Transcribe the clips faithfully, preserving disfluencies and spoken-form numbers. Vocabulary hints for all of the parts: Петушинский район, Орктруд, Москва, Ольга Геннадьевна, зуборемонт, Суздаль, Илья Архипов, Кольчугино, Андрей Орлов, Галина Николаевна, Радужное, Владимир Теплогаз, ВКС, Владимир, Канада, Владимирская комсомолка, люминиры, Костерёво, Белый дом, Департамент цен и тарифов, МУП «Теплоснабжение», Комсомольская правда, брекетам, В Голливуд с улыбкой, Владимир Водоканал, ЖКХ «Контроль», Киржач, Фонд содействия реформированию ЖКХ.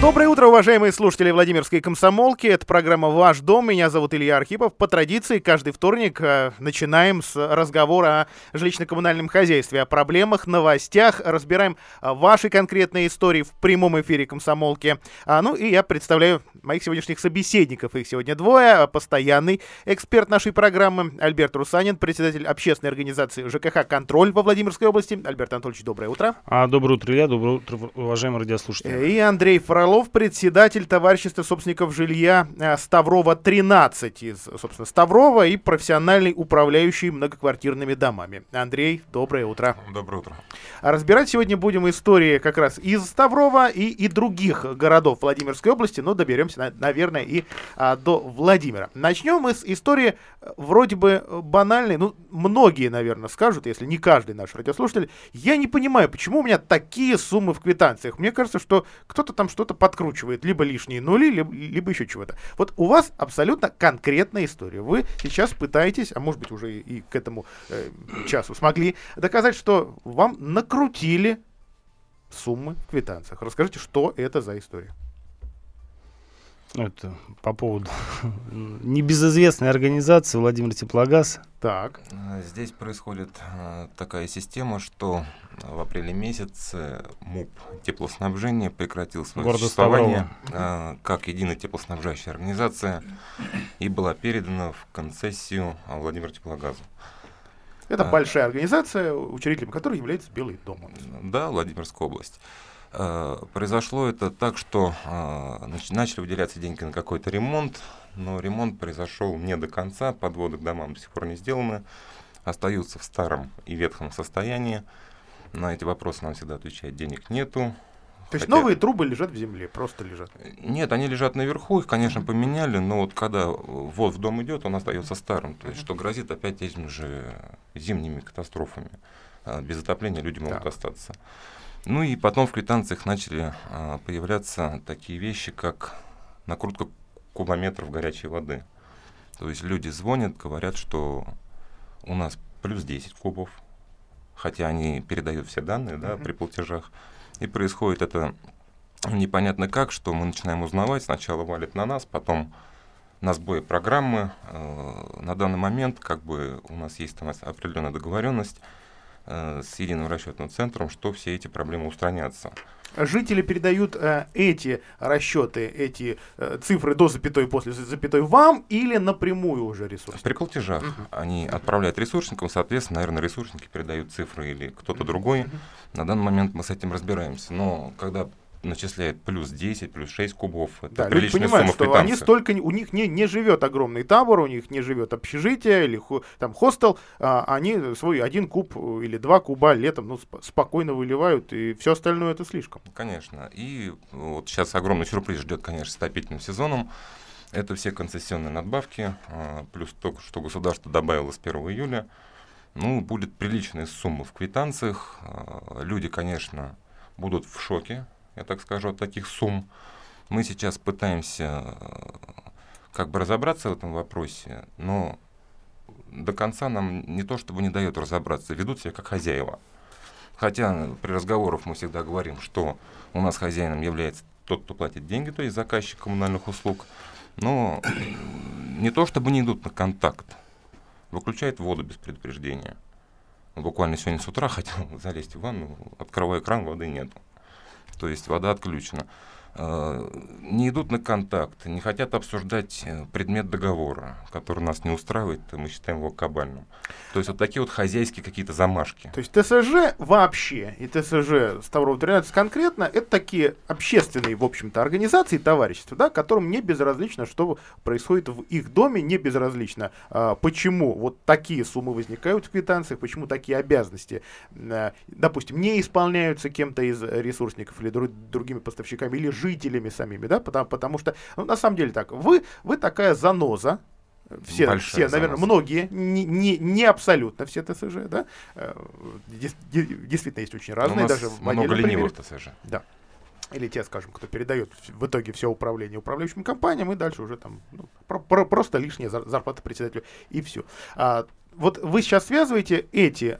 Доброе утро, уважаемые слушатели Владимирской комсомолки. Это программа «Ваш дом». Меня зовут Илья Архипов. По традиции, каждый вторник начинаем с разговора о жилищно-коммунальном хозяйстве, о проблемах, новостях. Разбираем ваши конкретные истории в прямом эфире комсомолки. Ну и я представляю моих сегодняшних собеседников. Их сегодня двое. Постоянный эксперт нашей программы Альберт Русанин, председатель общественной организации ЖКХ «Контроль» во Владимирской области. Альберт Анатольевич, доброе утро. А, доброе утро, Илья. Доброе утро, уважаемые радиослушатели. И Андрей Фролов. Орлов, председатель товарищества собственников жилья Ставрово тринадцать из, собственно, Ставрово и профессиональный управляющий многоквартирными домами. Андрей, доброе утро. Доброе утро. Разбирать сегодня будем истории как раз из Ставрово и, и других городов Владимирской области, но доберемся, наверное, и а, до Владимира. Начнем мы с истории вроде бы банальной, ну, многие, наверное, скажут, если не каждый наш радиослушатель, я не понимаю, почему у меня такие суммы в квитанциях. Мне кажется, что кто-то там что-то подкручивает, либо лишние нули, либо, либо еще чего-то. Вот у вас абсолютно конкретная история. Вы сейчас пытаетесь, а может быть уже и, и к этому э, часу смогли доказать, что вам накрутили суммы в квитанциях. Расскажите, что это за история? Это по поводу небезызвестной организации Владимир Теплогаз. Так. Здесь происходит такая система, что в апреле месяце МУП «Теплоснабжение» прекратил свое существование как единая теплоснабжающая организация и была передана в концессию Владимиру Теплогазу. Это а, большая организация, учредителем которой является Белый дом. Да, Владимирская область. Произошло это так, что э, начали выделяться деньги на какой-то ремонт, но ремонт произошел не до конца, подводы к домам до сих пор не сделаны, остаются в старом и ветхом состоянии. На эти вопросы нам всегда отвечают, денег нету. То есть хотя... новые трубы лежат в земле, просто лежат? Нет, они лежат наверху, их, конечно, поменяли, но вот когда вод в дом идет, он остается старым, то есть что грозит опять этими же зимними катастрофами. Без отопления люди могут так остаться. Ну и потом в квитанциях начали а, появляться такие вещи, как накрутка кубометров горячей воды. То есть люди звонят, говорят, что у нас плюс десять кубов, хотя они передают все данные, да, mm-hmm. при платежах. И происходит это непонятно как, что мы начинаем узнавать, сначала валит на нас, потом на сбой программы. Э, на данный момент как бы у нас есть там определенная договоренность с единым расчетным центром, что все эти проблемы устранятся. Жители передают э, эти расчеты, эти э, цифры до запятой, после запятой вам или напрямую уже ресурсникам? При платежах uh-huh. они uh-huh. отправляют ресурсникам, соответственно, наверное, ресурсники передают цифры или кто-то uh-huh. другой. Uh-huh. На данный момент мы с этим разбираемся, но когда начисляет плюс десять, плюс шесть кубов. Это да, люди понимают, что они столько, у них не, не живет огромный табор, у них не живет общежитие или хо, там хостел, а, они свой один куб или два куба летом ну, сп- спокойно выливают, и все остальное это слишком. Конечно. И вот сейчас огромный сюрприз ждет, конечно, с отопительным сезоном. Это все концессионные надбавки, плюс то, что государство добавило с первого июля. Ну, будет приличная сумма в квитанциях. Люди, конечно, будут в шоке, я так скажу, от таких сумм. Мы сейчас пытаемся как бы разобраться в этом вопросе, но до конца нам не то чтобы не дает разобраться, ведут себя как хозяева. Хотя при разговорах мы всегда говорим, что у нас хозяином является тот, кто платит деньги, то есть заказчик коммунальных услуг, но не то чтобы не идут на контакт, выключают воду без предупреждения. Буквально сегодня с утра хотел залезть в ванну, открываю кран, воды нету. То есть вода отключена. Не идут на контакт, не хотят обсуждать предмет договора, который нас не устраивает, мы считаем его кабальным. То есть вот такие вот хозяйские какие-то замашки. То есть ТСЖ вообще и ТСЖ Ставрово-тринадцать конкретно, это такие общественные, в общем-то, организации, товарищества, да, которым не безразлично, что происходит в их доме, не безразлично, почему вот такие суммы возникают в квитанциях, почему такие обязанности, допустим, не исполняются кем-то из ресурсников или друг, другими поставщиками, или же жителями самими, да, потому, потому что, ну, на самом деле так, вы, вы такая заноза, все, все наверное, заноза. Многие, не, не, не абсолютно все ТСЖ, да, действительно есть очень разные, у нас даже в отдельном примере. ТСЖ. Да. Или те, скажем, кто передает в итоге все управление управляющим компаниям, и дальше уже там ну, про, про, просто лишняя зарплата председателю, и все. А, вот вы сейчас связываете эти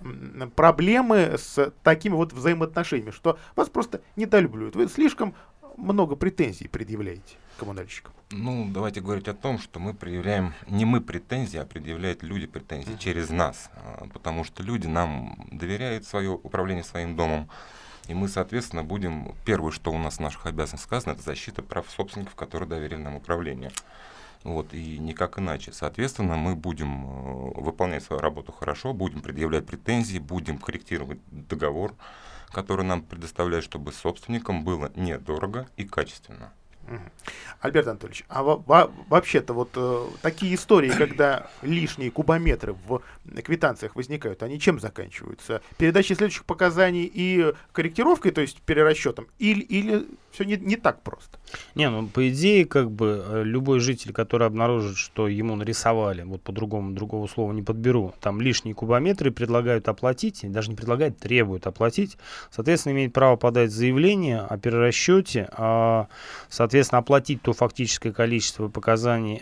проблемы с такими вот взаимоотношениями, что вас просто недолюбливают. Вы слишком много претензий предъявляете коммунальщикам. Ну, давайте говорить о том, что мы предъявляем, не мы претензии, а предъявляют люди претензии uh-huh. через нас, потому что люди нам доверяют свое управление своим домом, и мы, соответственно, будем, первое, что у нас в наших обязанностях сказано, это защита прав собственников, которые доверили нам управление. Вот, и никак иначе. Соответственно, мы будем э, выполнять свою работу хорошо, будем предъявлять претензии, будем корректировать договор, который нам предоставляет, чтобы собственникам было недорого и качественно. Альберт Анатольевич, а во- во- вообще-то вот э, такие истории, когда лишние кубометры в квитанциях возникают, они чем заканчиваются? Передачей следующих показаний и корректировкой, то есть перерасчетом, или, или все не, не так просто? Не, ну по идее, как бы любой житель, который обнаружит, что ему нарисовали, вот по-другому, другого слова не подберу, там лишние кубометры предлагают оплатить, даже не предлагают, требуют оплатить, соответственно, имеет право подать заявление о перерасчете, а, соответственно, Соответственно, оплатить то фактическое количество показаний,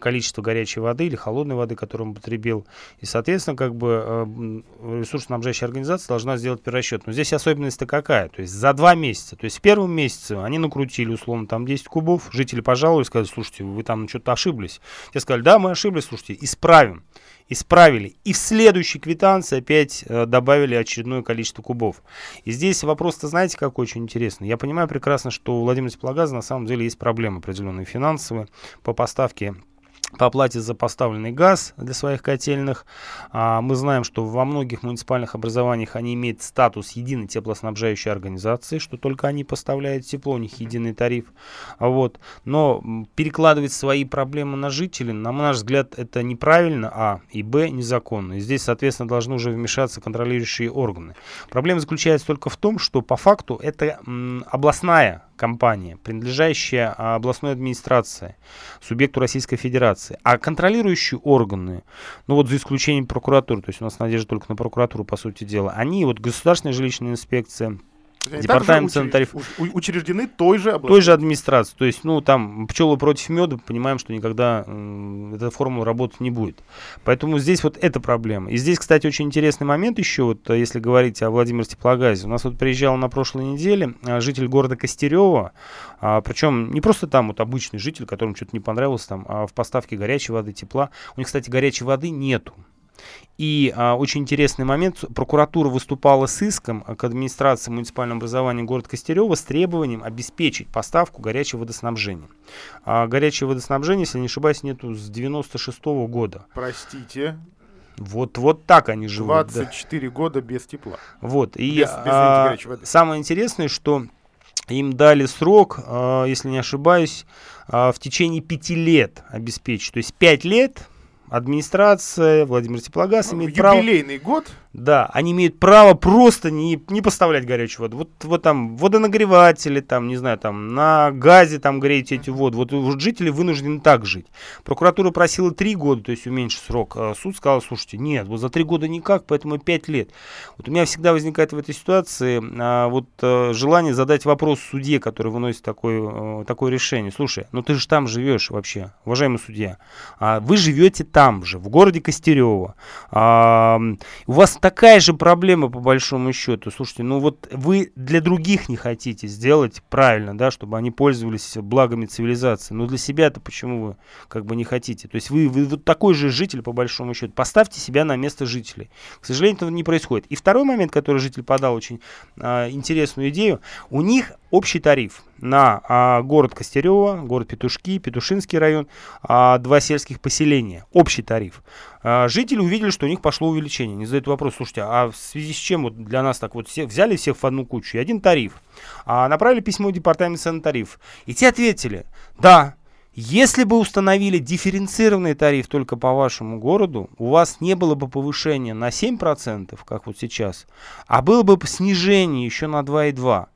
количество горячей воды или холодной воды, которую он потребил. И, соответственно, как бы ресурсоснабжающая организация должна сделать перерасчет. Но здесь особенность-то какая? То есть за два месяца. То есть в первом месяце они накрутили, условно, там десять кубов. Жители пожаловались, сказали, слушайте, вы там что-то ошиблись. Те сказали, да, мы ошиблись, слушайте, исправим. Исправили. И в следующей квитанции опять э, добавили очередное количество кубов. И здесь вопрос-то, знаете, какой очень интересный. Я понимаю прекрасно, что у Владимира Теплогаза на самом деле есть проблемы определенные финансовые по поставке, по оплате за поставленный газ для своих котельных. А, мы знаем, что во многих муниципальных образованиях они имеют статус единой теплоснабжающей организации, что только они поставляют тепло, у них единый тариф. Вот. Но перекладывать свои проблемы на жителей, на наш взгляд, это неправильно, а, и б, незаконно. И здесь, соответственно, должны уже вмешаться контролирующие органы. Проблема заключается только в том, что по факту это м, областная компания, принадлежащая областной администрации, субъекту Российской Федерации. А контролирующие органы, ну вот за исключением прокуратуры, то есть у нас надежда только на прокуратуру, по сути дела, они, вот Государственная жилищная инспекция, Департамент цен и тарифов учреждены той же областной. Той же администрации. То есть, ну, там, пчелы против меда, понимаем, что никогда э, эта формула работать не будет. Поэтому здесь вот эта проблема. И здесь, кстати, очень интересный момент еще, вот, если говорить о Владимире Теплогазе. У нас вот приезжал на прошлой неделе житель города Костерёво, а, причем не просто там вот обычный житель, которому что-то не понравилось, там, а в поставке горячей воды, тепла. У них, кстати, горячей воды нету. И а, очень интересный момент. Прокуратура выступала с иском к администрации муниципального образования города Костерёво с требованием обеспечить поставку горячего водоснабжения. А, горячее водоснабжение, если не ошибаюсь, нету с девяносто шестого года. Простите. Вот, вот так они живут. двадцать четыре да. года без тепла. Вот. И без, без а, горячей воды. Самое интересное, что им дали срок, а, если не ошибаюсь, а, в течение пяти лет обеспечить. То есть пять лет... Администрация, Владимир Теплогаз ну, имеет право... Юбилейный год. Да, они имеют право просто не, не поставлять горячую воду. Вот, вот там водонагреватели, там, не знаю, там на газе там греют эти воды. Вот, вот жители вынуждены так жить. Прокуратура просила три года, то есть уменьшить срок. А суд сказал, слушайте, нет, вот за три года никак, поэтому пять лет. Вот у меня всегда возникает в этой ситуации а, вот а, желание задать вопрос судье, который выносит такое, а, такое решение. Слушай, ну ты же там живешь вообще, уважаемый судья. А вы живете там же, в городе Костерёво. А, у вас такая же проблема, по большому счету. Слушайте, ну вот вы для других не хотите сделать правильно, да, чтобы они пользовались благами цивилизации. Но для себя-то почему вы как бы не хотите? То есть вы, вы вот такой же житель, по большому счету. Поставьте себя на место жителей. К сожалению, этого не происходит. И второй момент, который житель подал, очень а, интересную идею. У них общий тариф на а, город Костерёво, город Петушки, Петушинский район, а, два сельских поселения. Общий тариф. А, жители увидели, что у них пошло увеличение. Они задают вопрос, слушайте, а в связи с чем вот для нас так вот все, взяли всех в одну кучу и один тариф? А, направили письмо в департамент цен и тарифов. И те ответили, да, если бы установили дифференцированный тариф только по вашему городу, у вас не было бы повышения на семь процентов, как вот сейчас, а было бы снижение еще на два и два процента.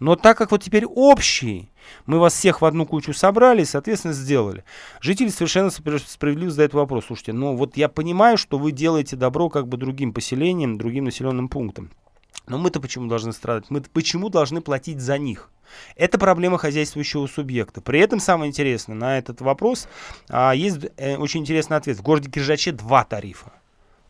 Но так как вот теперь общий, мы вас всех в одну кучу собрали и, соответственно, сделали. Жители совершенно справедливо задают вопрос. Слушайте, ну вот я понимаю, что вы делаете добро как бы другим поселениям, другим населенным пунктам. Но мы-то почему должны страдать? Мы-то почему должны платить за них? Это проблема хозяйствующего субъекта. При этом, самое интересное, на этот вопрос а, есть э, очень интересный ответ. В городе Киржаче два тарифа.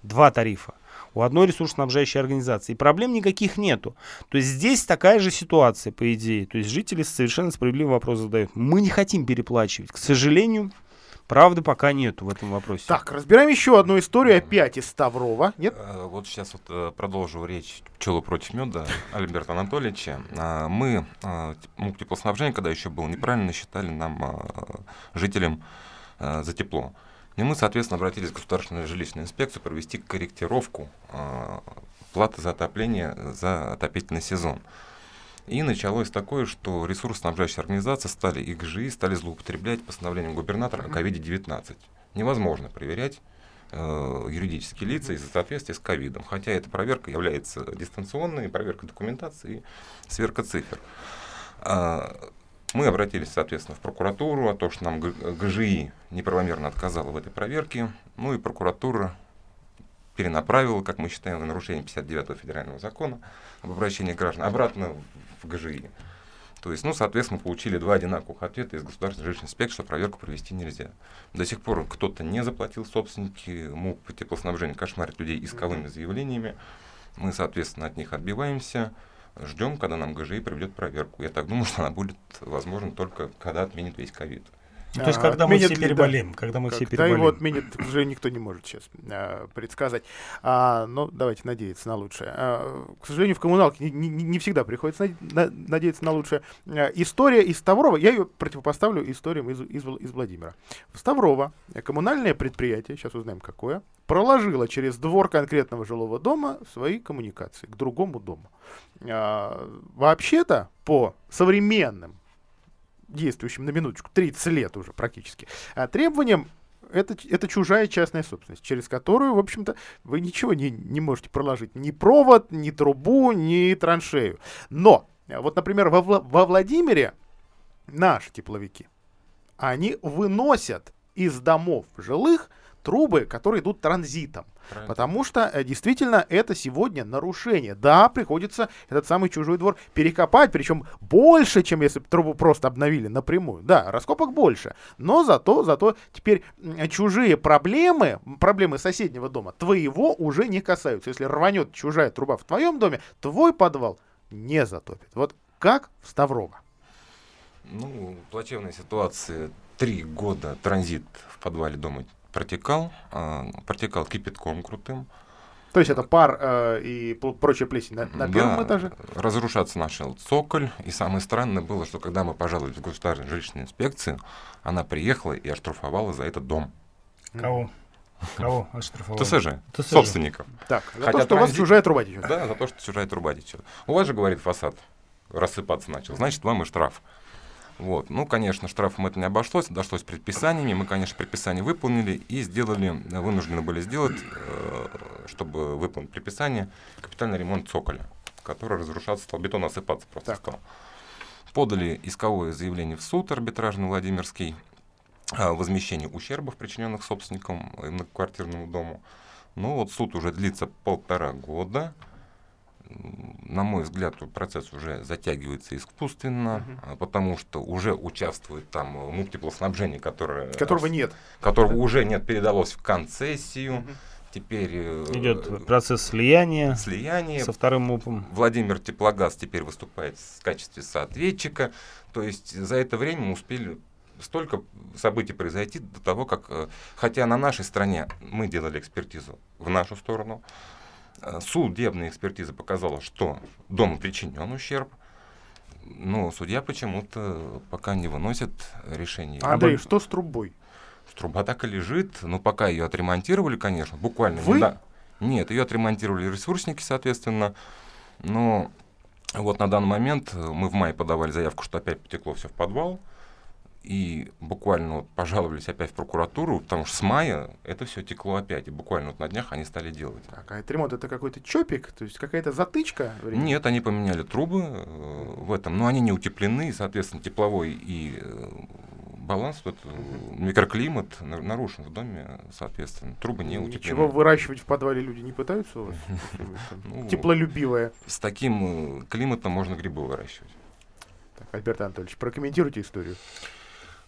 два тарифа у одной ресурсоснабжающей организации. И проблем никаких нету. То есть здесь такая же ситуация, по идее. То есть жители совершенно справедливый вопрос задают. Мы не хотим переплачивать. К сожалению, правды пока нету в этом вопросе. Так, разбираем еще одну историю опять из Ставрова. Нет? Вот сейчас вот продолжу речь пчелы против меда Альберта Анатольевича. Мы, МУП «Теплоснабжение», когда еще был, неправильно считали нам, жителям, за тепло. И мы, соответственно, обратились в Государственную жилищную инспекцию провести корректировку э, платы за отопление за отопительный сезон. И началось такое, что ресурсоснабжающие организации стали, их ЖИ, стали злоупотреблять постановлением губернатора о ковид девятнадцать. Невозможно проверять э, юридические лица из-за соответствия с ковидом, хотя эта проверка является дистанционной, проверка документации и сверка цифр. Мы обратились, соответственно, в прокуратуру, о том, что нам ГЖИ неправомерно отказала в этой проверке. Ну и прокуратура перенаправила, как мы считаем, на нарушение пятьдесят девятого федерального закона об обращении граждан обратно в ГЖИ. То есть, ну, соответственно, получили два одинаковых ответа из Государственной жилищной инспекции, что проверку провести нельзя. До сих пор кто-то не заплатил, собственники МУП по теплоснабжению кошмарят людей исковыми заявлениями. Мы, соответственно, от них отбиваемся. Ждем, когда нам ГЖИ проведет проверку. Я так думаю, что она будет возможна только когда отменит весь ковид. Ну, то есть, когда отменит, мы все переболеем. Да, когда мы когда все переболеем. Его отменит, уже никто не может сейчас а, предсказать. А, но давайте надеяться на лучшее. А, к сожалению, в коммуналке не, не, не всегда приходится на, на, надеяться на лучшее. А, история из Ставрова, я ее противопоставлю историям из, из, из Владимира. В Ставрово коммунальное предприятие, сейчас узнаем какое, проложило через двор конкретного жилого дома свои коммуникации к другому дому. А, вообще-то, по современным действующим на минуточку тридцать лет уже практически, а требованием это, это чужая частная собственность, через которую, в общем-то, вы ничего не, не можете проложить. Ни провод, ни трубу, ни траншею. Но, вот, например, во, во Владимире наши тепловики, они выносят из домов жилых трубы, которые идут транзитом. Правильно. Потому что действительно это сегодня нарушение. Да, приходится этот самый чужой двор перекопать, причем больше, чем если бы трубу просто обновили напрямую. Да, раскопок больше, но зато, зато теперь чужие проблемы, проблемы соседнего дома, твоего уже не касаются. Если рванет чужая труба в твоем доме, твой подвал не затопит. Вот как в Ставрово. Ну, плачевная ситуация. Три года транзит в подвале дома протекал, э, протекал кипятком крутым. То есть это пар э, и прочая плесень на, на первом да, этаже? Разрушаться начал цоколь. И самое странное было, что когда мы пожаловались в Государственную жилищную инспекцию, она приехала и оштрафовала за этот дом. Кого? Кого оштрафовала? ТСЖ. ТСЖ. Собственников. Так, за Хотя то, что у вас чужая труба течет. Да, за то, что чужая труба течет. У вас же, говорит, фасад рассыпаться начал, значит, вам и штраф. Вот. Ну, конечно, штрафом это не обошлось, дошлось предписаниями. Мы, конечно, предписание выполнили и сделали, вынуждены были сделать, чтобы выполнить предписание, капитальный ремонт цоколя, который разрушаться стал, бетон осыпаться просто стал. Подали исковое заявление в суд арбитражный Владимирский о возмещении ущербов, причиненных собственникам и многоквартирному дому. Ну, вот суд уже длится полтора года. На мой взгляд, процесс уже затягивается искусственно, угу. потому что уже участвует там МУП «Теплоснабжение», которое, которого нет, которого да. уже нет, передалось в концессию. Угу. Теперь идет процесс слияния, слияния со вторым МУПом. Владимир Теплогаз теперь выступает в качестве соответчика. То есть за это время мы успели столько событий произойти до того, как, хотя на нашей стране мы делали экспертизу в нашу сторону. Судебная экспертиза показала, что дому причинен ущерб, но судья почему-то пока не выносит решение. Андрей, что с трубой? Труба так и лежит, но пока ее отремонтировали, конечно, буквально. Вы? Недавно. Нет, ее отремонтировали ресурсники, соответственно, но вот на данный момент мы в мае подавали заявку, что опять потекло все в подвал. И буквально вот пожаловались опять в прокуратуру, потому что с мая это все текло опять. И буквально вот на днях они стали делать. Так, а этот ремонт — это какой-то чопик? То есть какая-то затычка? Времени? Нет, они поменяли трубы э, в этом, но они не утеплены, и, соответственно, тепловой и э, баланс, вот, mm-hmm. микроклимат нарушен в доме, соответственно. Трубы не утеплены. Ничего выращивать в подвале люди не пытаются у вас? Теплолюбивая. С таким климатом можно грибы выращивать. Альберт Анатольевич, прокомментируйте историю.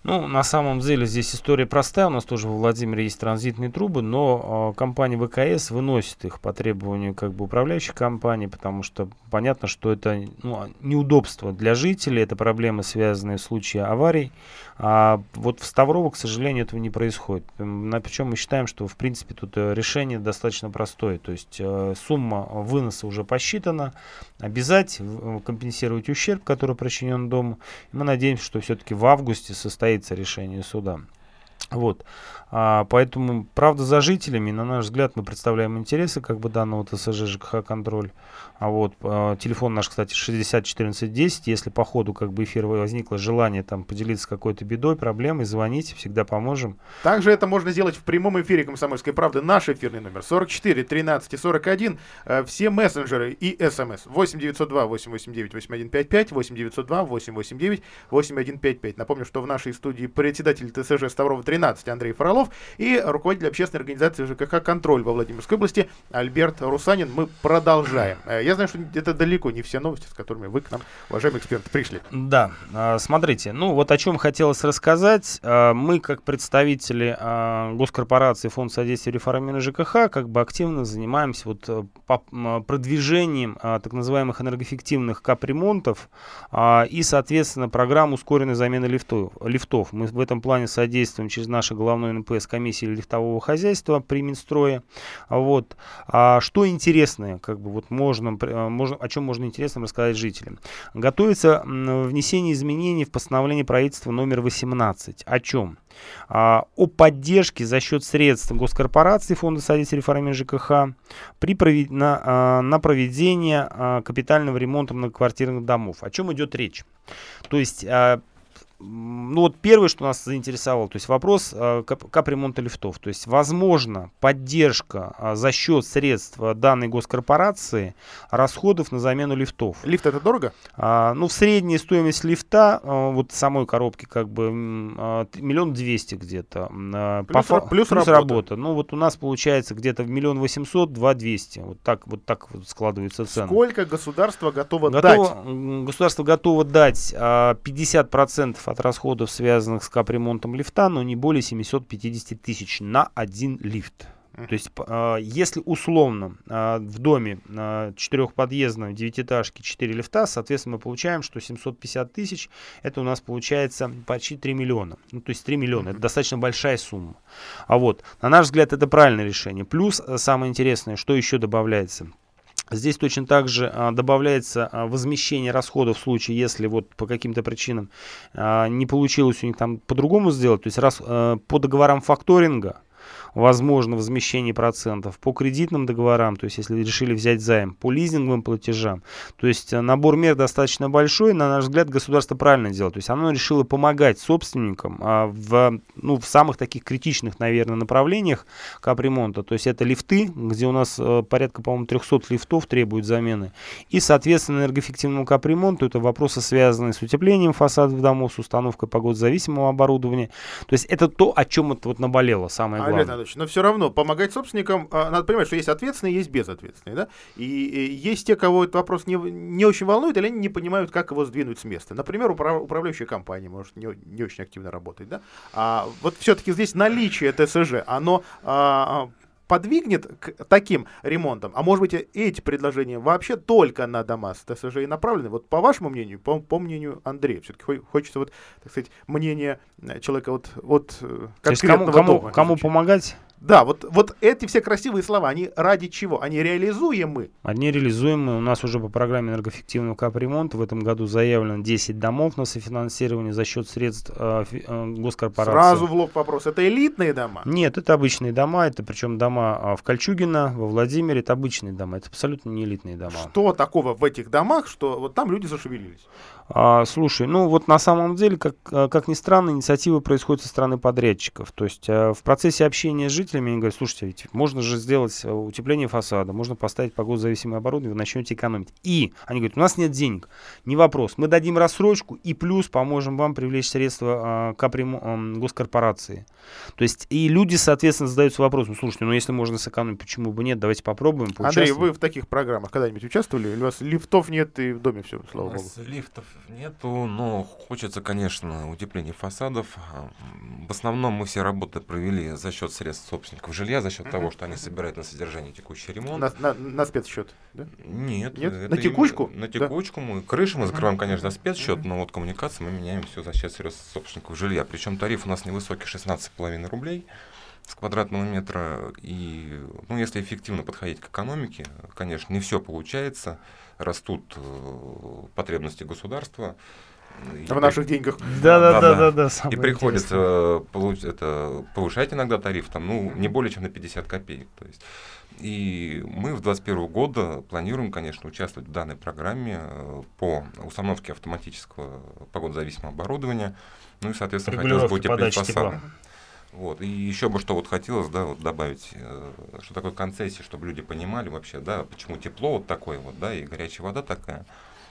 Ну, на самом деле здесь история простая. У нас тоже во Владимире есть транзитные трубы, но э, компания ВКС выносит их по требованию как бы управляющих компаний, потому что понятно, что это ну, неудобство для жителей, это проблемы, связанные в случае аварий. А вот в Ставрово, к сожалению, этого не происходит. Причем мы считаем, что в принципе тут решение достаточно простое. То есть э, сумма выноса уже посчитана, обязать компенсировать ущерб, который причинен дому. Мы надеемся, что все-таки в августе состоится решение суда. Вот. А, поэтому, правда, за жителями, на наш взгляд, мы представляем интересы как бы данного ТСЖ ЖКХ «Контроль». А вот а, телефон наш, кстати, шестьдесят четырнадцать десять. Если по ходу как бы эфира возникло желание там поделиться какой-то бедой, проблемой, звоните, всегда поможем. Также это можно сделать в прямом эфире «Комсомольской правды». Наш эфирный номер сорок четыре тринадцать сорок один. Все мессенджеры и СМС восемь девятьсот два восемь восемь девять восемь один пять пять, восемь девятьсот два восемь восемь девять восемь один пять пять. Напомню, что в нашей студии председатель ТСЖ Ставрово тринадцать Андрей Фролов и руководитель общественной организации ЖКХ «Контроль» во Владимирской области Альберт Русанин. Мы продолжаем. Я знаю, что это далеко не все новости, с которыми вы к нам, уважаемые эксперты, пришли. Да, смотрите, ну вот о чем хотелось рассказать. Мы, как представители госкорпорации Фонд содействия реформированию ЖКХ, как бы активно занимаемся вот продвижением так называемых энергоэффективных капремонтов и, соответственно, программ ускоренной замены лифтов. Мы в этом плане содействуем через наше головное эн пэ эс комиссии лифтового хозяйства при Минстрое. Вот. А что интересное, как бы вот можно, можно, о чем можно интересно рассказать жителям? Готовится внесение изменений в постановление правительства номер восемнадцать. О чем? А, о поддержке за счет средств госкорпорации Фонда содействия реформированию ЖКХ при провед... на, а, на проведение а, капитального ремонта многоквартирных домов. О чем идет речь? То есть... А, Ну вот первое, что нас заинтересовало, то есть вопрос э, кап- капремонта лифтов. То есть, возможно, поддержка э, за счет средств данной госкорпорации расходов на замену лифтов. Лифт это дорого? А, ну, в средней стоимость лифта, э, вот самой коробки, как бы, миллион э, двести где-то. Э, плюс, по, р- плюс, плюс работа. работа. Ну вот у нас получается где-то в миллион восемьсот, два двести. Вот так вот так вот складываются цены. Сколько государство готово, готово дать? Государство готово дать э, пятьдесят процентов от расходов, связанных с капремонтом лифта, но не более семьсот пятьдесят тысяч на один лифт. То есть, если условно в доме четырехподъездной девятиэтажки четыре лифта, соответственно, мы получаем, что семьсот пятьдесят тысяч, это у нас получается почти три миллиона. Ну, то есть три миллиона, это достаточно большая сумма. А вот, на наш взгляд, это правильное решение. Плюс, самое интересное, что еще добавляется. Здесь точно так же а, добавляется а, возмещение расходов в случае, если вот по каким-то причинам а, не получилось у них там по-другому сделать. То есть раз, а, по договорам факторинга возможно возмещение процентов, по кредитным договорам, то есть если решили взять займ, по лизинговым платежам. То есть набор мер достаточно большой, на наш взгляд, государство правильно делает. То есть оно решило помогать собственникам а, в, ну, в самых таких критичных, наверное, направлениях капремонта. То есть это лифты, где у нас а, порядка, по-моему, триста лифтов требуют замены. И, соответственно, энергоэффективному капремонту это вопросы, связанные с утеплением фасадов домов, с установкой погодозависимого оборудования. То есть это то, о чем это вот наболело, самое главное. Олег Анатольевич, но все равно помогать собственникам, надо понимать, что есть ответственные, есть безответственные, да? И есть те, кого этот вопрос не, не очень волнует, или они не понимают, как его сдвинуть с места. Например, управ, управляющая компания может не, не очень активно работать, да? А вот все-таки здесь наличие ТСЖ, оно... А, подвигнет к таким ремонтам? А может быть, эти предложения вообще только на дома с ТСЖ и направлены? Вот по вашему мнению, по, по мнению Андрея, все-таки хочется вот, так сказать, мнение человека вот, вот конкретного дома. Кому, кому, кому помогать? Да, вот, вот эти все красивые слова, они ради чего? Они реализуемы? Они реализуемы. У нас уже по программе энергоэффективного капремонта в этом году заявлено десять домов на софинансирование за счет средств э, э, госкорпорации. Сразу в лоб вопрос. Это элитные дома? Нет, это обычные дома. Это причем дома в Кольчугино, во Владимире. Это обычные дома. Это абсолютно не элитные дома. Что такого в этих домах, что вот там люди зашевелились? А, слушай, ну вот на самом деле, как, как ни странно, инициатива происходит со стороны подрядчиков. То есть в процессе общения с жителями жителями, они говорят, слушайте, ведь можно же сделать утепление фасада, можно поставить погодозависимое оборудование, вы начнете экономить. И они говорят, у нас нет денег. Не вопрос. Мы дадим рассрочку и плюс поможем вам привлечь средства капремонт госкорпорации. То есть и люди, соответственно, задаются вопросом, слушайте, ну если можно сэкономить, почему бы нет, давайте попробуем. Андрей, вы в таких программах когда-нибудь участвовали? Или у вас лифтов нет и в доме все, слава богу? У нас лифтов нету, но хочется, конечно, утепления фасадов. В основном мы все работы провели за счет средств собственников жилья, за счет того, что они собирают на содержание текущий ремонт. На, на, на спецсчет, да? Нет. Нет? На текучку? Им, на текучку. Да. Мы крышу мы закрываем, конечно, за спецсчет, но вот коммуникации мы меняем все за счет средств собственников жилья. Причем тариф у нас невысокий, шестнадцать с половиной рублей с квадратного метра. И, ну, если эффективно подходить к экономике, конечно, не все получается. Растут э, потребности государства. И в наших деньгах. Да, да, да, да, да, да. И приходится получ, это, повышать иногда тариф, там, ну, не более чем на пятьдесят копеек. То есть. И мы в двадцать первого года планируем, конечно, участвовать в данной программе по установке автоматического погодозависимого оборудования. Ну и, соответственно, хотелось бы утеплить фасад. Вот. И еще бы что вот хотелось, да, вот добавить, э, что такое концессия, чтобы люди понимали вообще, да, почему тепло вот такое вот, да, и горячая вода такая.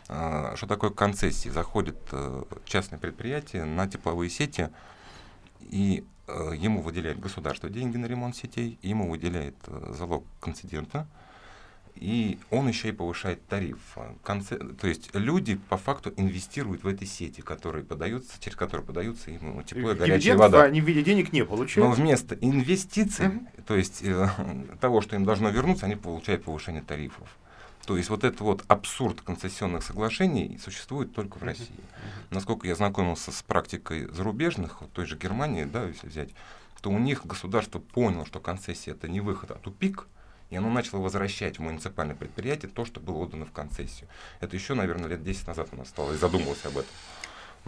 Что такое концессии? Заходит э, частное предприятие на тепловые сети, и э, ему выделяет государство деньги на ремонт сетей, ему выделяет э, залог концедента, и он еще и повышает тариф. Конце... То есть люди по факту инвестируют в эти сети, которые подаются, через которые подаются им тепло и горячая вода. Они в виде денег не получают. Но вместо инвестиций, mm-hmm. то есть э, того, что им должно вернуться, они получают повышение тарифов. То есть вот этот вот абсурд концессионных соглашений существует только в России. Mm-hmm. Насколько я знакомился с практикой зарубежных, вот той же Германии, да, если взять, то у них государство поняло, что концессия — это не выход, а тупик, и оно начало возвращать в муниципальное предприятие то, что было отдано в концессию. Это еще, наверное, лет десять назад у нас стало и задумывалось об этом.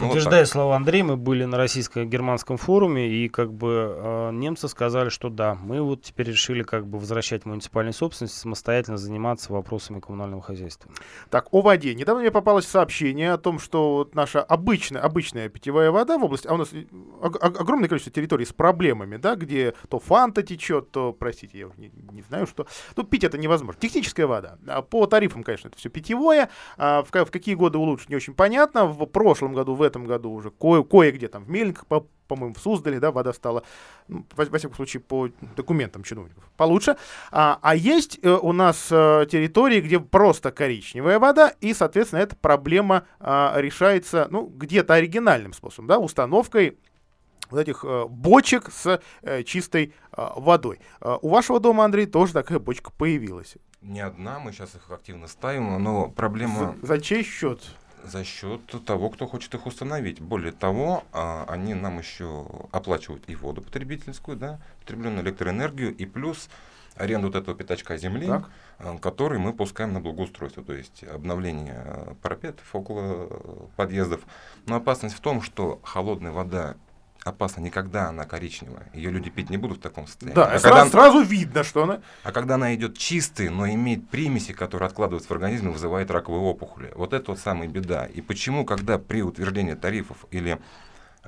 Ну, подтверждая вот слова Андрея, мы были на российско-германском форуме, и как бы э, немцы сказали, что да, мы вот теперь решили как бы возвращать муниципальную собственность, самостоятельно заниматься вопросами коммунального хозяйства. Так, о воде. Недавно мне попалось сообщение о том, что вот наша обычная, обычная питьевая вода в области, а у нас о- о- огромное количество территорий с проблемами, да, где то фанта течет, то, простите, я не, не знаю, что. Ну, пить это невозможно. Техническая вода. По тарифам, конечно, это все питьевое. А в, в какие годы улучшить, не очень понятно. В прошлом году, в В этом году уже кое- кое-где там в Мельниках, по- по-моему, в Суздале, да, вода стала, ну, во-, во всяком случае, по документам чиновников получше. А, а есть э, у нас э, территории, где просто коричневая вода, и, соответственно, эта проблема э, решается, ну, где-то оригинальным способом, да, установкой вот этих э, бочек с э, чистой э, водой. Э, у вашего дома, Андрей, тоже такая бочка появилась. Не одна, мы сейчас их активно ставим, но проблема... За, за чей счет? За счет того, кто хочет их установить. Более того, а, они нам еще оплачивают и воду потребительскую, да, потребленную электроэнергию, и плюс аренду вот этого пятачка земли, так, который мы пускаем на благоустройство, то есть обновление парапетов около подъездов. Но опасность в том, что холодная вода опасна не когда она коричневая, ее люди пить не будут в таком состоянии. Да, а сразу, когда она, сразу видно, что она... А когда она идет чистой, но имеет примеси, которые откладываются в организме, вызывает раковые опухоли. Вот это вот самая беда. И почему, когда при утверждении тарифов или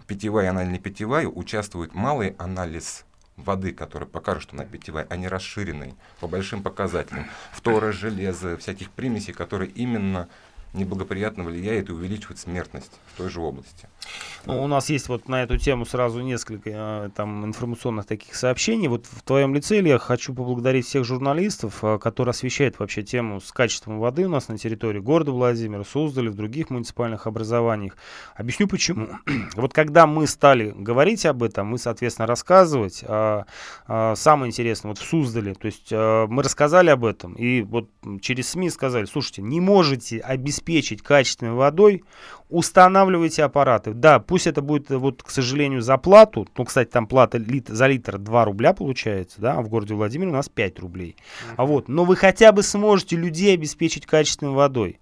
питьевая она или не питьевая, участвует малый анализ воды, который покажет, что она питьевая, а не расширенной по большим показателям, фтора, железа, всяких примесей, которые именно... неблагоприятно влияет и увеличивает смертность в той же области. Ну, у нас есть вот на эту тему сразу несколько там информационных таких сообщений. Вот в твоем лице, Илья, хочу поблагодарить всех журналистов, которые освещают вообще тему с качеством воды у нас на территории города Владимира, Суздаля, в других муниципальных образованиях. Объясню почему. Вот когда мы стали говорить об этом, мы, соответственно, рассказывать. А, а, самое интересное, вот в Суздале, то есть а, мы рассказали об этом, и вот через СМИ сказали, слушайте, не можете обеспечить обеспечить качественной водой, устанавливайте аппараты. Да, пусть это будет, вот, к сожалению, за плату. Ну, кстати, там плата лит, за литр два рубля получается, да, а в городе Владимир у нас пять рублей. Uh-huh. А вот, но вы хотя бы сможете людей обеспечить качественной водой.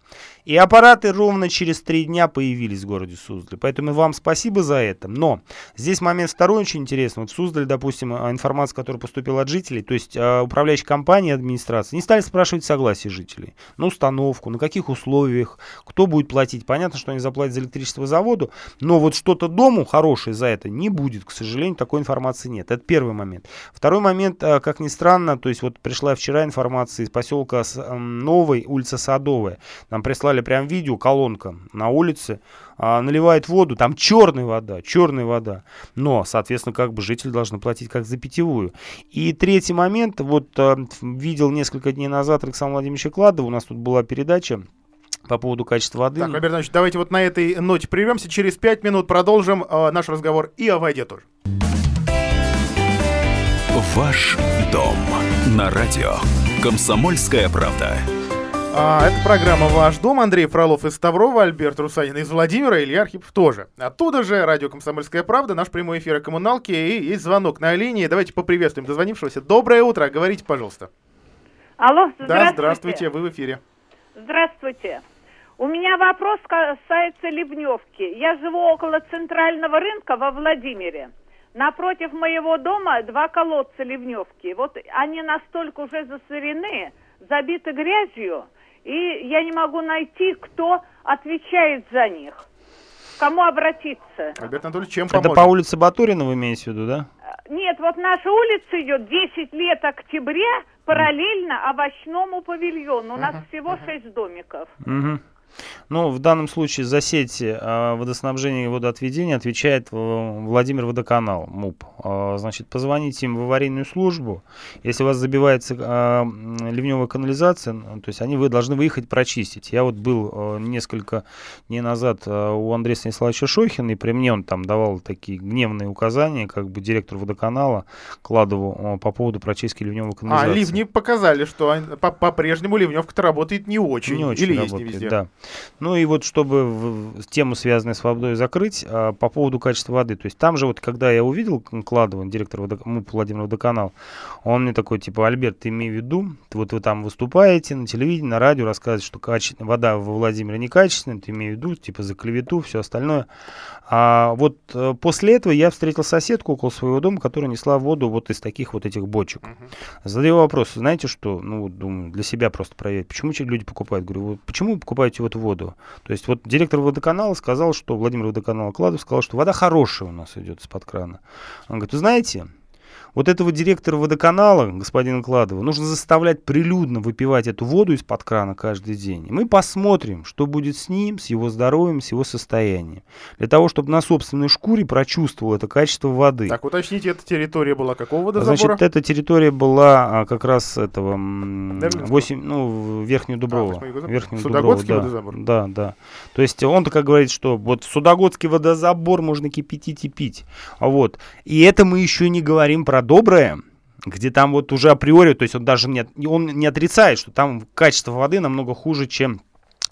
И аппараты ровно через три дня появились в городе Суздаль. Поэтому вам спасибо за это. Но здесь момент второй очень интересный. Вот в Суздале, допустим, информация, которая поступила от жителей, то есть управляющие компании, администрации, не стали спрашивать согласие жителей на установку, на каких условиях, кто будет платить. Понятно, что они заплатят за электричество заводу, но вот что-то дому хорошее за это не будет. К сожалению, такой информации нет. Это первый момент. Второй момент, как ни странно, то есть вот пришла вчера информация из поселка Новой, улица Садовая. Нам прислали прям видео, колонка на улице, наливает воду, там черная вода, черная вода. Но, соответственно, как бы жители должны платить как за питьевую. И третий момент, вот видел несколько дней назад Александра Владимировича Кладова, у нас тут была передача по поводу качества воды. Так, Альберт Ильич, давайте вот на этой ноте прервемся. Через пять минут продолжим э, наш разговор и о воде тоже. Ваш дом на радио «Комсомольская правда». А, это программа «Ваш дом». Андрей Фролов из Ставрова, Альберт Русанин из Владимира, Илья Архипов тоже. Оттуда же радио «Комсомольская правда», наш прямой эфир о коммуналке. И есть звонок на линии. Давайте поприветствуем дозвонившегося. Доброе утро. Говорите, пожалуйста. Алло, здравствуйте. Да, здравствуйте. Вы в эфире. Здравствуйте. У меня вопрос касается Ливневки. Я живу около центрального рынка во Владимире. Напротив моего дома два колодца Ливневки. Вот они настолько уже засорены, забиты грязью, и я не могу найти, кто отвечает за них. К кому обратиться? Альберт Анатольевич, чем поможет? Это по улице Батурина вы имеете в виду, да? Нет, вот наша улица идет десять лет октября параллельно овощному павильону. У нас uh-huh. всего шесть домиков. Uh-huh. Ну, в данном случае за сети э, водоснабжения и водоотведения отвечает э, Владимир Водоканал, МУП. Э, значит, позвоните им в аварийную службу. Если у вас забивается э, ливневая канализация, то есть они вы должны выехать прочистить. Я вот был э, несколько дней назад э, у Андрея Саниславовича Шойхина, и при мне он там давал такие гневные указания, как бы директору Водоканала Кладову э, по поводу прочистки ливневой канализации. А ливни показали, что по-прежнему ливневка-то работает не очень. Не очень или работает, есть не везде. Да. Ну и вот, чтобы тему, связанную с водой, закрыть, а, по поводу качества воды. То есть там же вот, когда я увидел Кладова, директор водок... МУП Владимир Водоканал, он мне такой, типа, Альберт, ты имей в виду, вот вы там выступаете на телевидении, на радио, рассказываете, что каче... вода во Владимире некачественная, ты имей в виду, типа, за клевету, все остальное. А вот а, после этого я встретил соседку около своего дома, которая несла воду вот из таких вот этих бочек. Uh-huh. Задаю вопрос, знаете что, ну, думаю, для себя просто проверить, почему люди покупают? Говорю, вот почему вы покупаете вот воду? То есть вот директор водоканала сказал, что Владимир Водоканал Кладов сказал, что вода хорошая у нас идет из-под крана. Он говорит, вы знаете, вот этого директора водоканала, господина Кладова, нужно заставлять прилюдно выпивать эту воду из-под крана каждый день. И мы посмотрим, что будет с ним, с его здоровьем, с его состоянием. Для того, чтобы на собственной шкуре прочувствовал это качество воды. Так, уточните, эта территория была какого водозабора? Значит, эта территория была как раз этого... восемь, ну, Верхняя Дуброва. А, Судогодский да, водозабор? Да, да. То есть он-то как говорит, что вот Судогодский водозабор можно кипятить и пить. Вот. И это мы еще не говорим про доброе, где там вот уже априори, то есть он даже не, он не отрицает, что там качество воды намного хуже, чем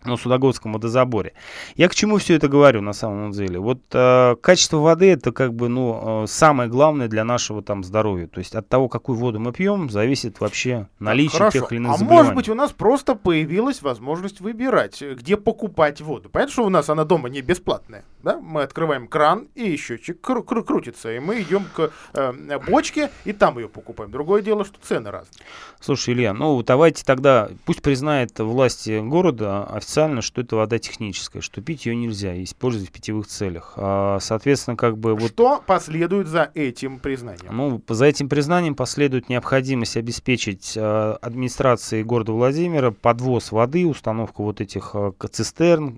на Судогодском водозаборе. Я к чему все это говорю на самом деле? Вот э, качество воды это как бы ну, э, самое главное для нашего там здоровья. То есть от того, какую воду мы пьем, зависит вообще наличие Хорошо. Тех или иных заболеваний. А может быть у нас просто появилась возможность выбирать, где покупать воду. Понятно, что у нас она дома не бесплатная. Да? Мы открываем кран и счетчик кру- кру- крутится. И мы идем к э, бочке и там ее покупаем. Другое дело, что цены разные. Слушай, Илья, ну давайте тогда, пусть признает власти города официально, что это вода техническая, что пить ее нельзя использовать в питьевых целях. Соответственно, как бы... Вот, что последует за этим признанием? Ну, за этим признанием последует необходимость обеспечить администрации города Владимира подвоз воды, установку вот этих цистерн,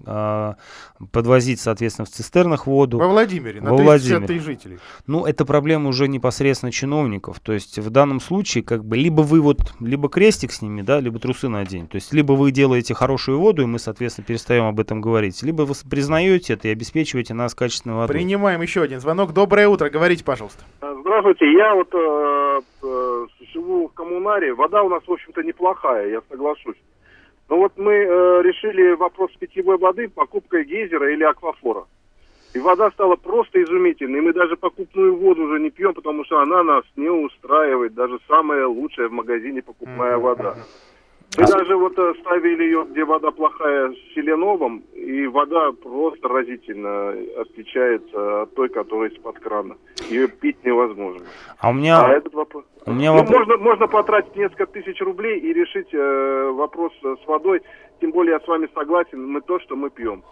подвозить, соответственно, в цистернах воду. Во Владимире, на тридцать тысяч жителей. Ну, это проблема уже непосредственно чиновников. То есть в данном случае, как бы, либо вы вот, либо крестик с ними, да, либо трусы надень. То есть либо вы делаете хорошую воду, и мы соответственно, перестаем об этом говорить. Либо вы признаете это и обеспечиваете нас качественной водой. Принимаем еще один звонок. Доброе утро. Говорите, пожалуйста. Здравствуйте. Я вот э, э, живу в коммунаре. Вода у нас, в общем-то, неплохая, я соглашусь. Но вот мы э, решили вопрос питьевой воды покупкой гейзера или аквафора. И вода стала просто изумительной. И мы даже покупную воду уже не пьем, потому что она нас не устраивает. Даже самая лучшая в магазине покупная mm-hmm. вода. Мы а... даже вот ставили ее, где вода плохая, с селеновым, и вода просто разительно отличается от той, которая из-под крана. Ее пить невозможно. А у меня... А этот вопрос... У меня вопрос... Ну, можно, можно потратить несколько тысяч рублей и решить э, вопрос с водой. Тем более я с вами согласен, мы то, что мы пьем.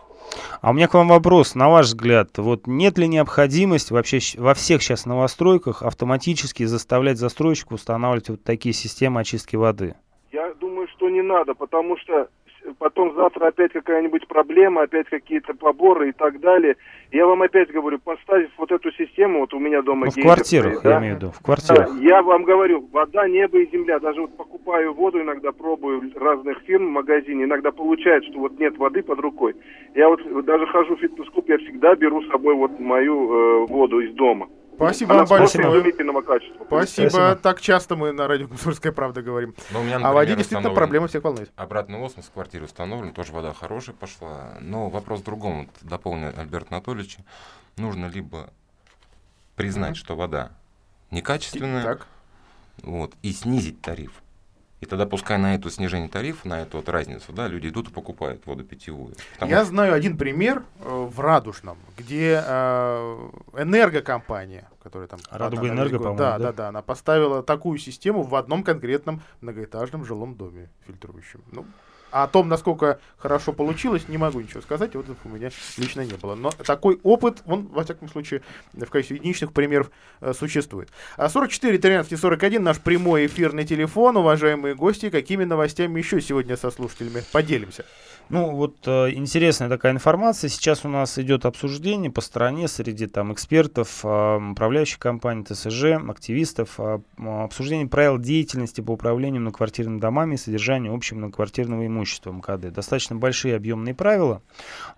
А у меня к вам вопрос, на ваш взгляд, вот нет ли необходимости вообще во всех сейчас новостройках автоматически заставлять застройщика устанавливать вот такие системы очистки воды? Я думаю, что не надо, потому что потом завтра опять какая-нибудь проблема, опять какие-то поборы и так далее. Я вам опять говорю, поставив вот эту систему, вот у меня дома... Ну, в квартирах, да? Я имею в виду, в квартирах. Да, я вам говорю, вода, небо и земля. Даже вот покупаю воду, иногда пробую разных фирм в магазине, иногда получается, что вот нет воды под рукой. Я вот даже хожу в фитнес-клуб, я всегда беру с собой вот мою э, воду из дома. Спасибо вам большое. Спасибо. Спасибо. Так часто мы на радио «Комсомольская правда» говорим. Но у меня, например, а воде действительно проблема всех волнует. Обратный осмос в квартире установлен, тоже вода хорошая пошла. Но вопрос в другом, вот, дополнил Альберт Анатольевич. Нужно либо признать, mm-hmm. что вода некачественная, вот, и снизить тариф. И тогда пускай на эту снижение тарифа, на эту вот разницу, да, люди идут и покупают воду питьевую. Я что... знаю один пример э, в Радужном, где э, энергокомпания, которая там... Радуга Энерго, по-моему, да, да? Да, да, она поставила такую систему в одном конкретном многоэтажном жилом доме фильтрующем. Ну, о том, насколько хорошо получилось, не могу ничего сказать, вот у меня лично не было. Но такой опыт, он, во всяком случае, в качестве единичных примеров э, существует. сорок четыре тринадцать сорок один наш прямой эфирный телефон. Уважаемые гости, какими новостями еще сегодня со слушателями поделимся? Ну, вот э, интересная такая информация. Сейчас у нас идет обсуждение по стране среди там экспертов, э, управляющих компаний, ТСЖ, активистов. Э, обсуждение правил деятельности по управлению многоквартирными домами и содержанию общего многоквартирного имущества МКД. Достаточно большие объемные правила.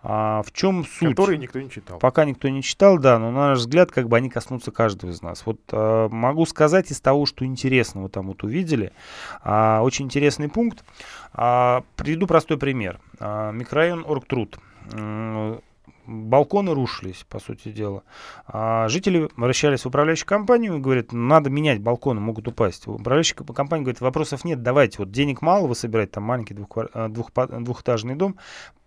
А в чем суть? Которые никто не читал. Пока никто не читал, да, но на наш взгляд, как бы они коснутся каждого из нас. Вот э, могу сказать из того, что интересного там вот увидели. Э, очень интересный пункт. Э, приведу простой пример. Микрорайон Орктруд. Балконы рушились, по сути дела. А жители обращались в управляющую компанию и говорят, надо менять балконы, могут упасть. Управляющая компания говорит, вопросов нет, давайте, вот денег мало, вы собираете там маленький двухэтажный дом,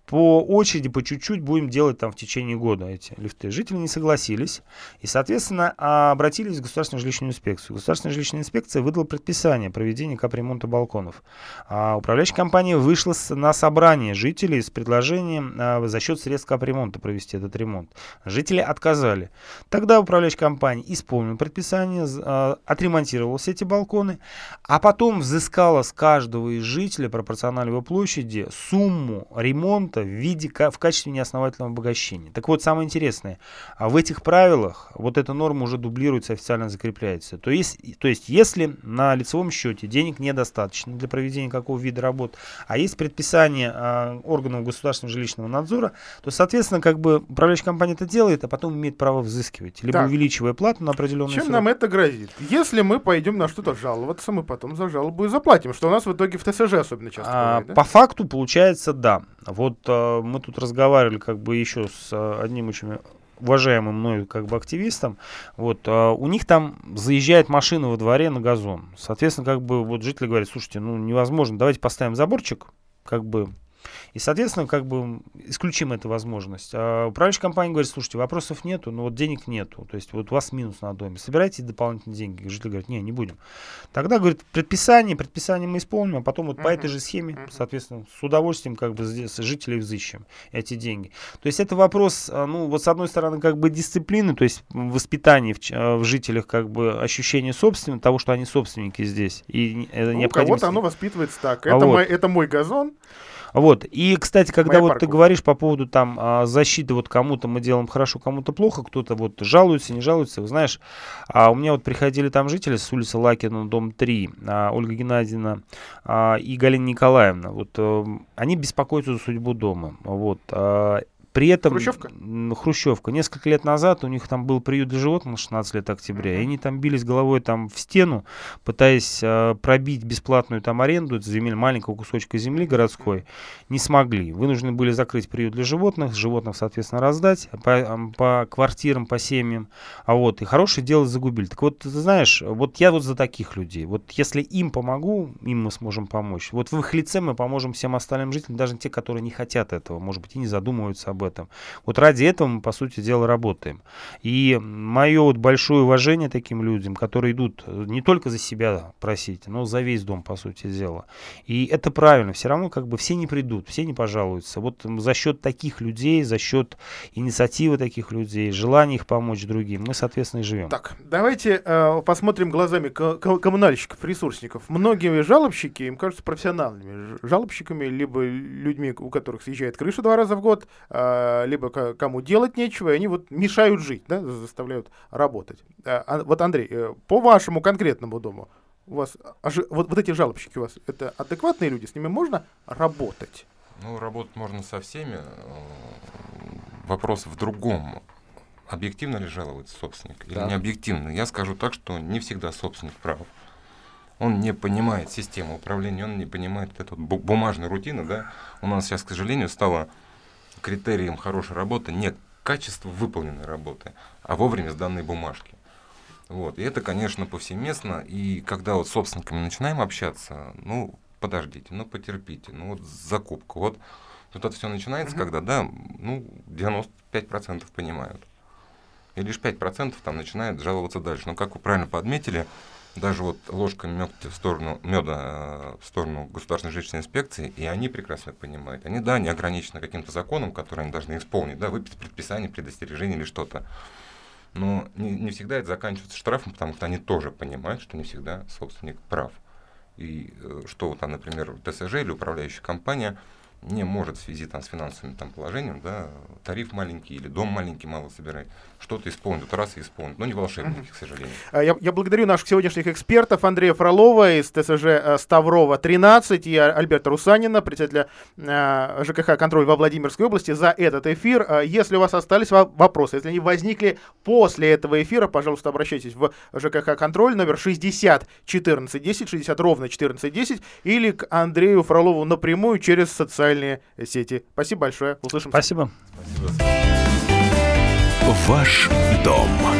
по очереди, по чуть-чуть будем делать там в течение года эти лифты. Жители не согласились и, соответственно, обратились в Государственную жилищную инспекцию. Государственная жилищная инспекция выдала предписание проведения капремонта балконов. А управляющая компания вышла на собрание жителей с предложением а, за счет средств капремонта провести этот ремонт. Жители отказали. Тогда управляющая компания исполнила предписание, а, отремонтировала все эти балконы, а потом взыскала с каждого из жителей пропорционально его площади сумму ремонта в виде, в качестве неосновательного обогащения. Так вот, самое интересное, в этих правилах вот эта норма уже дублируется, официально закрепляется. То есть, то есть если на лицевом счете денег недостаточно для проведения какого вида работ, а есть предписание э, органов государственного жилищного надзора, то, соответственно, как бы управляющая компания это делает, а потом имеет право взыскивать, либо так, увеличивая плату на определенную сумму. Чем срок. Нам это грозит? Если мы пойдем на что-то жаловаться, мы потом за жалобу и заплатим, что у нас в итоге в ТСЖ особенно часто бывает, да? По факту получается, да. Вот мы тут разговаривали как бы еще с одним очень уважаемым мною как бы активистом. Вот, у них там заезжает машина во дворе на газон. Соответственно, как бы вот жители говорят, слушайте, ну невозможно, давайте поставим заборчик, как бы. И, соответственно, как бы исключим эту возможность. А управляющая компания говорит, слушайте, вопросов нету, но вот денег нету. То есть вот у вас минус на доме. Собирайте дополнительные деньги. Жители говорят, не, не будем. Тогда, говорит, предписание, предписание мы исполним, а потом вот uh-huh. по этой же схеме, uh-huh. соответственно, с удовольствием как бы с жителей взыщем эти деньги. То есть это вопрос, ну, вот с одной стороны, как бы дисциплины, то есть воспитание в, в жителях как бы ощущение собственного, того, что они собственники здесь. И это ну, у кого-то оно воспитывается так. Это, а вот. мой, это мой газон. Вот. И, кстати, когда Моя вот парковка. Ты говоришь по поводу там защиты, вот кому-то мы делаем хорошо, кому-то плохо, кто-то вот жалуется, не жалуется, вы знаешь, у меня вот приходили там жители с улицы Лакино, дом три, Ольга Геннадьевна и Галина Николаевна, вот они беспокоятся за судьбу дома, вот. При этом Хрущевка? Хрущевка. Несколько лет назад у них там был приют для животных на шестнадцатое октября, mm-hmm. и они там бились головой там в стену, пытаясь э, пробить бесплатную там аренду земель, маленького кусочка земли городской, не смогли. Вынуждены были закрыть приют для животных, животных, соответственно, раздать по, по квартирам, по семьям, а вот, и хорошее дело загубили. Так вот, ты знаешь, вот я вот за таких людей, вот если им помогу, им мы сможем помочь, вот в их лице мы поможем всем остальным жителям, даже те, которые не хотят этого, может быть, и не задумываются об этом. Вот ради этого мы, по сути дела, работаем. И мое вот большое уважение таким людям, которые идут не только за себя, просить, но за весь дом, по сути дела. И это правильно. Все равно как бы все не придут, все не пожалуются. Вот за счет таких людей, за счет инициативы таких людей, желания их помочь другим, мы, соответственно, и живем. Так, давайте э, посмотрим глазами к- к- коммунальщиков, ресурсников. Многие жалобщики, им кажутся профессиональными жалобщиками, либо людьми, у которых съезжает крыша два раза в год, либо кому делать нечего, и они вот мешают жить, да, заставляют работать. Вот, Андрей, по вашему конкретному дому, у вас вот, вот эти жалобщики у вас, это адекватные люди, с ними можно работать? Ну, работать можно со всеми. Вопрос в другом. Объективно ли жалуется собственник или да. не объективно? Я скажу так, что не всегда собственник прав. Он не понимает систему управления, он не понимает эту бумажную рутину. Да? У нас сейчас, к сожалению, стало критерием хорошей работы не качество выполненной работы, а вовремя сданной бумажки. Вот. И это, конечно, повсеместно. И когда вот с собственниками начинаем общаться, ну, подождите, ну, потерпите, ну, вот закупка. Вот тут это все начинается, mm-hmm. когда, да, ну, девяносто пять процентов понимают. И лишь пять процентов там начинают жаловаться дальше. Но, как вы правильно подметили, даже вот ложка мёда в сторону, мёда, в сторону Государственной жилищной инспекции, и они прекрасно понимают. Они, да, не ограничены каким-то законом, который они должны исполнить, да, выписать предписание, предостережение или что-то. Но не, не всегда это заканчивается штрафом, потому что они тоже понимают, что не всегда собственник прав. И что, вот, там, например, ТСЖ или управляющая компания не может в связи там, с финансовым там, положением, да, тариф маленький или дом маленький, мало собирать, что-то исполнит, раз и исполнит, но не волшебники, mm-hmm. к сожалению. Я, я благодарю наших сегодняшних экспертов, Андрея Фролова из ТСЖ Ставрово тринадцать и Альберта Русанина, председателя э, ЖКХ «Контроль» во Владимирской области, за этот эфир. Если у вас остались вопросы, если они возникли после этого эфира, пожалуйста, обращайтесь в ЖКХ «Контроль» номер шестьдесят четырнадцать десять, шестьдесят ровно четырнадцать десять, или к Андрею Фролову напрямую через социальные сети. Спасибо большое. Услышимся. Спасибо. Спасибо. Ваш дом.